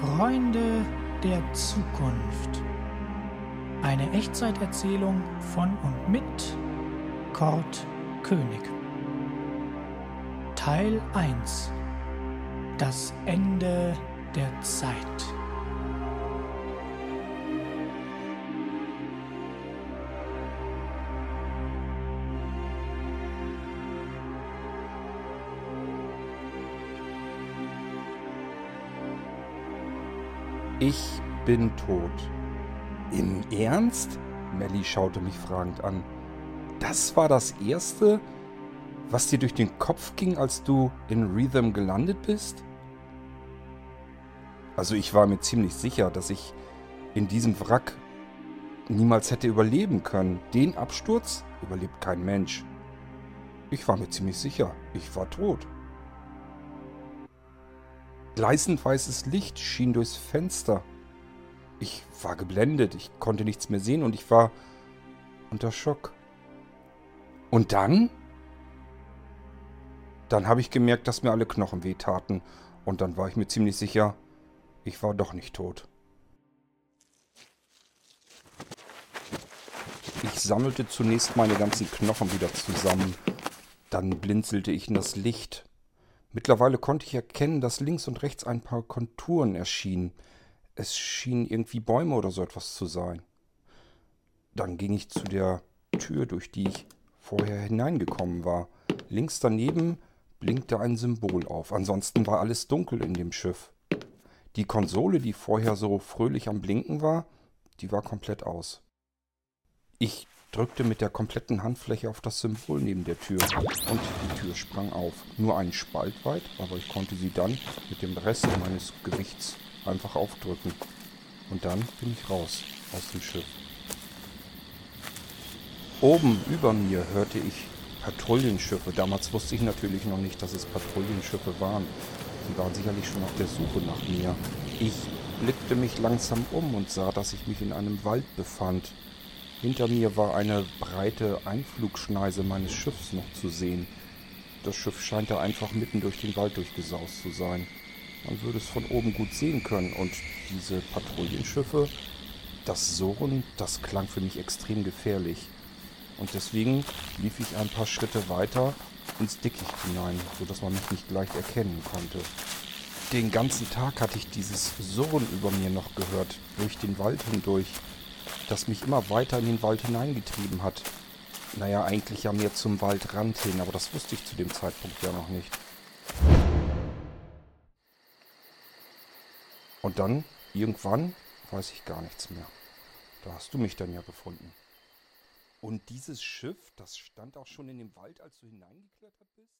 Freunde der Zukunft. Eine Echtzeiterzählung von und mit Kurt König. Teil 1. Das Ende der Zeit. Ich bin tot. Im Ernst? Melly schaute mich fragend an. Das war das Erste, was dir durch den Kopf ging, als du in Rhythm gelandet bist? Also ich war mir ziemlich sicher, dass ich in diesem Wrack niemals hätte überleben können. Den Absturz überlebt kein Mensch. Ich war mir ziemlich sicher, ich war tot. Gleißend weißes Licht schien durchs Fenster. Ich war geblendet, ich konnte nichts mehr sehen und ich war unter Schock. Und dann? Dann habe ich gemerkt, dass mir alle Knochen wehtaten und dann war ich mir ziemlich sicher, ich war doch nicht tot. Ich sammelte zunächst meine ganzen Knochen wieder zusammen. Dann blinzelte ich in das Licht. Mittlerweile konnte ich erkennen, dass links und rechts ein paar Konturen erschienen. Es schienen irgendwie Bäume oder so etwas zu sein. Dann ging ich zu der Tür, durch die ich vorher hineingekommen war. Links daneben blinkte ein Symbol auf. Ansonsten war alles dunkel in dem Schiff. Die Konsole, die vorher so fröhlich am Blinken war, die war komplett aus. Ich drückte mit der kompletten Handfläche auf das Symbol neben der Tür und die Tür sprang auf. Nur einen Spalt weit, aber ich konnte sie dann mit dem Rest meines Gewichts einfach aufdrücken. Und dann bin ich raus aus dem Schiff. Oben über mir hörte ich Patrouillenschiffe. Damals wusste ich natürlich noch nicht, dass es Patrouillenschiffe waren. Sie waren sicherlich schon auf der Suche nach mir. Ich blickte mich langsam um und sah, dass ich mich in einem Wald befand. Hinter mir war eine breite Einflugschneise meines Schiffs noch zu sehen. Das Schiff scheint da einfach mitten durch den Wald durchgesaust zu sein. Man würde es von oben gut sehen können und diese Patrouillenschiffe, das Surren, das klang für mich extrem gefährlich. Und deswegen lief ich ein paar Schritte weiter ins Dickicht hinein, sodass man mich nicht leicht erkennen konnte. Den ganzen Tag hatte ich dieses Surren über mir noch gehört, durch den Wald hindurch, das mich immer weiter in den Wald hineingetrieben hat. Naja, eigentlich ja mehr zum Waldrand hin, aber das wusste ich zu dem Zeitpunkt ja noch nicht. Und dann, irgendwann, weiß ich gar nichts mehr. Da hast du mich dann ja gefunden. Und dieses Schiff, das stand auch schon in dem Wald, als du hineingeklettert bist?